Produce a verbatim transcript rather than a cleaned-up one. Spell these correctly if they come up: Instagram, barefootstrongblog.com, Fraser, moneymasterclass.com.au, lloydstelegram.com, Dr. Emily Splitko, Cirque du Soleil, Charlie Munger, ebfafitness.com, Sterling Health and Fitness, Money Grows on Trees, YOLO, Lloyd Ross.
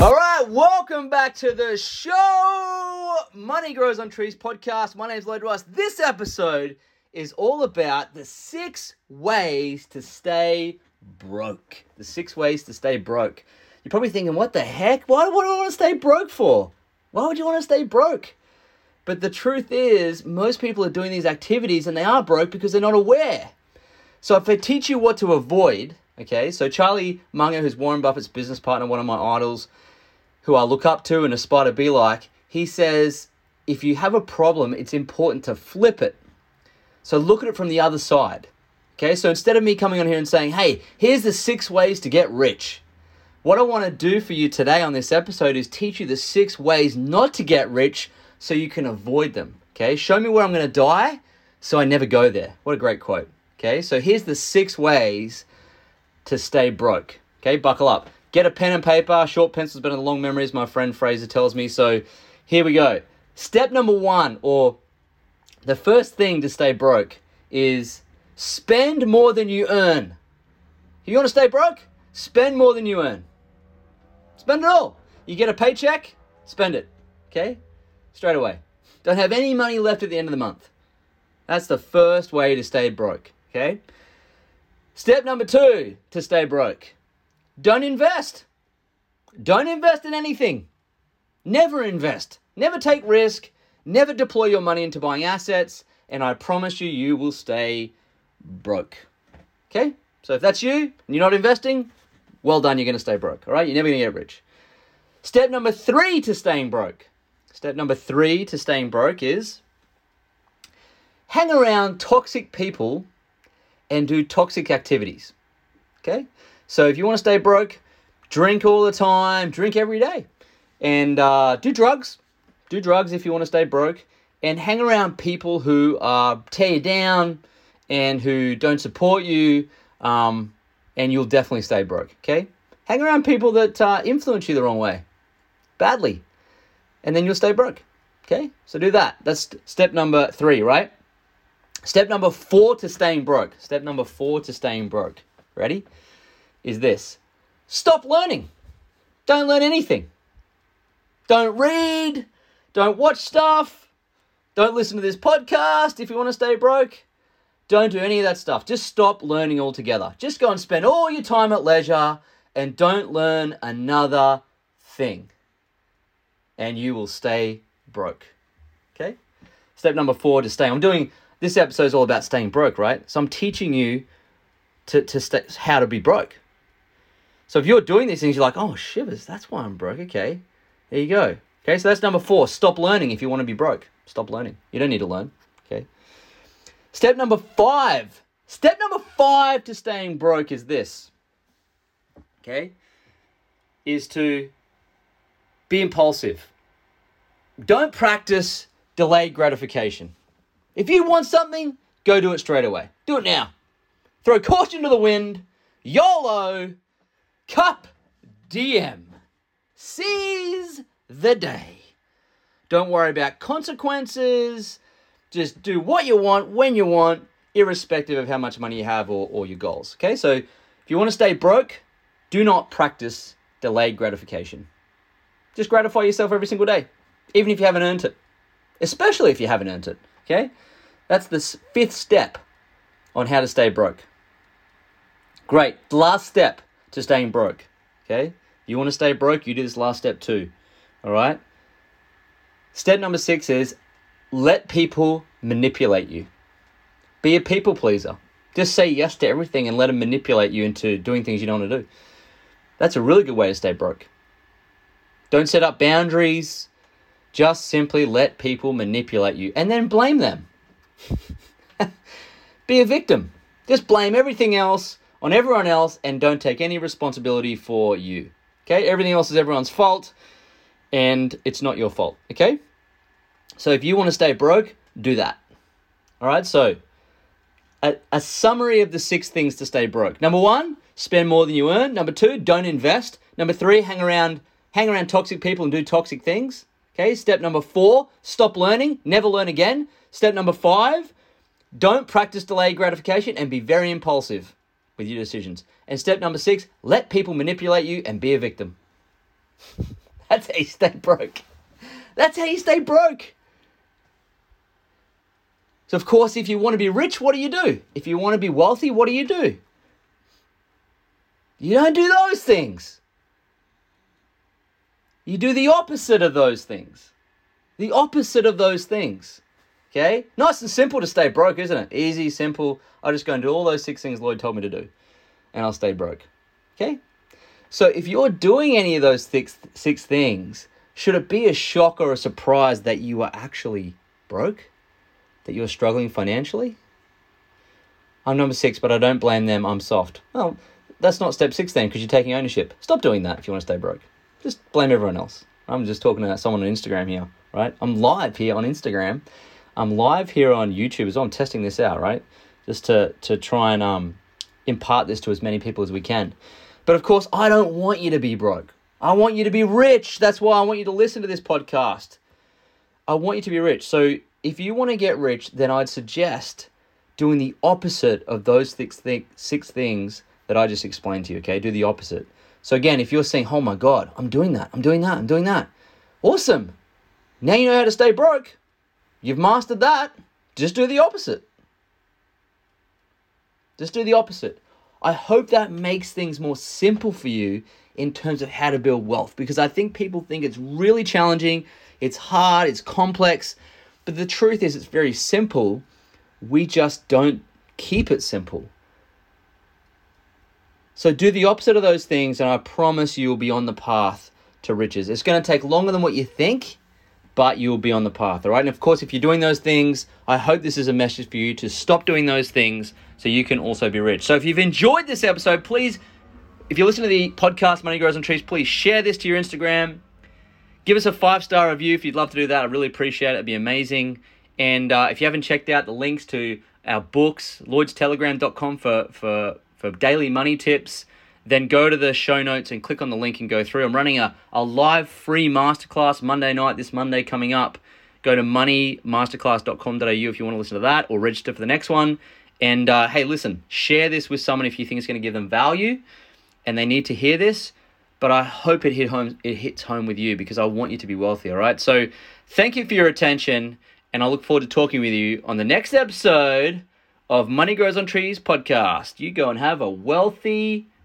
All right, welcome back to the show, Money Grows on Trees podcast. My name's Lloyd Ross. This episode is all about the six ways to stay broke. The six ways to stay broke. You're probably thinking, what the heck? Why would I want to stay broke for? Why would you want to stay broke? But the truth is, most people are doing these activities and they are broke because they're not aware. So if I teach you what to avoid, okay, so Charlie Munger, who's Warren Buffett's business partner, one of my idols, who I look up to and aspire to be like, he says, if you have a problem, it's important to flip it. So look at it from the other side. Okay, so instead of me coming on here and saying, hey, here's the six ways to get rich, what I want to do for you today on this episode is teach you the six ways not to get rich so you can avoid them. Okay, show me where I'm going to die so I never go there. What a great quote. Okay, so here's the six ways to stay broke. Okay, buckle up. Get a pen and paper. Short pencils, but a long memory, as my friend Fraser tells me. So here we go. Step number one, or the first thing to stay broke, is spend more than you earn. You want to stay broke? Spend more than you earn. Spend it all. You get a paycheck, spend it. Okay? Straight away. Don't have any money left at the end of the month. That's the first way to stay broke. Okay? Step number two to stay broke. Don't invest. Don't invest in anything. Never invest. Never take risk. Never deploy your money into buying assets. And I promise you, you will stay broke. Okay? So if that's you and you're not investing, well done, you're going to stay broke. All right? You're never going to get rich. Step number three to staying broke. Step number three to staying broke is hang around toxic people and do toxic activities. Okay? So if you want to stay broke, drink all the time, drink every day, and uh, do drugs. Do drugs if you want to stay broke, and hang around people who uh, tear you down and who don't support you, um, and you'll definitely stay broke, okay? Hang around people that uh, influence you the wrong way, badly, and then you'll stay broke, okay? So do that. That's step number three, right? Step number four to staying broke. Step number four to staying broke. Ready? Is this. Stop learning. Don't learn anything. Don't read. Don't watch stuff. Don't listen to this podcast if you want to stay broke. Don't do any of that stuff. Just stop learning altogether. Just go and spend all your time at leisure and don't learn another thing. And you will stay broke. Okay? Step number four to stay. I'm doing, this episode is all about staying broke, right? So I'm teaching you to, to stay, how to be broke. So if you're doing these things, you're like, oh, shivers, that's why I'm broke. Okay, there you go. Okay, so that's number four. Stop learning if you want to be broke. Stop learning. You don't need to learn. Okay. Step number five. Step number five to staying broke is this. Okay, is to be impulsive. Don't practice delayed gratification. If you want something, go do it straight away. Do it now. Throw caution to the wind. YOLO. Cup D M. Seize the day. Don't worry about consequences. Just do what you want, when you want, irrespective of how much money you have or, or your goals. Okay, so if you want to stay broke, do not practice delayed gratification. Just gratify yourself every single day, even if you haven't earned it, especially if you haven't earned it. Okay, that's the fifth step on how to stay broke. Great, the last step to staying broke, okay? You want to stay broke, you do this last step too, all right? Step number six is let people manipulate you. Be a people pleaser. Just say yes to everything and let them manipulate you into doing things you don't want to do. That's a really good way to stay broke. Don't set up boundaries. Just simply let people manipulate you and then blame them. Be a victim. Just blame everything else on everyone else and don't take any responsibility for you. Okay, everything else is everyone's fault and it's not your fault, okay? So if you want to stay broke, do that. All right, so a, a summary of the six things to stay broke. Number one, spend more than you earn. Number two, don't invest. Number three, hang around hang around toxic people and do toxic things. Okay, step number four, stop learning, never learn again. Step number five, don't practice delayed gratification and be very impulsive with your decisions. And step number six, let people manipulate you and be a victim. That's how you stay broke. That's how you stay broke. So, of course, if you want to be rich, what do you do? If you want to be wealthy, what do you do? You don't do those things. You do the opposite of those things. The opposite of those things. Okay? Nice and simple to stay broke, isn't it? Easy, simple. I'll just go and do all those six things Lloyd told me to do, and I'll stay broke. Okay? So if you're doing any of those six, six things, should it be a shock or a surprise that you are actually broke? That you're struggling financially? I'm number six, but I don't blame them. I'm soft. Well, that's not step six then, because you're taking ownership. Stop doing that if you want to stay broke. Just blame everyone else. I'm just talking to someone on Instagram here, right? I'm live here on Instagram. I'm live here on YouTube as well. I'm testing this out, right? Just to, to try and um, impart this to as many people as we can. But of course, I don't want you to be broke. I want you to be rich. That's why I want you to listen to this podcast. I want you to be rich. So if you want to get rich, then I'd suggest doing the opposite of those six, th- six things that I just explained to you, okay? Do the opposite. So again, if you're saying, oh my God, I'm doing that, I'm doing that, I'm doing that. Awesome. Now you know how to stay broke. You've mastered that. Just do the opposite. Just do the opposite. I hope that makes things more simple for you in terms of how to build wealth, because I think people think it's really challenging, it's hard, it's complex, but the truth is it's very simple. We just don't keep it simple. So do the opposite of those things, and I promise you'll be on the path to riches. It's going to take longer than what you think, but you'll be on the path, all right? And of course, if you're doing those things, I hope this is a message for you to stop doing those things so you can also be rich. So if you've enjoyed this episode, please, if you listen to the podcast Money Grows on Trees, please share this to your Instagram. Give us a five-star review if you'd love to do that. I really appreciate it. It'd be amazing. And uh, if you haven't checked out the links to our books, lloyds telegram dot com for for for daily money tips, then go to the show notes and click on the link and go through. I'm running a, a live free masterclass Monday night, this Monday coming up. Go to money masterclass dot com dot a u if you want to listen to that or register for the next one. And uh, hey, listen, share this with someone if you think it's going to give them value and they need to hear this. But I hope it hit home. It hits home with you, because I want you to be wealthy, all right? So thank you for your attention, and I look forward to talking with you on the next episode of Money Grows on Trees podcast. You go and have a wealthy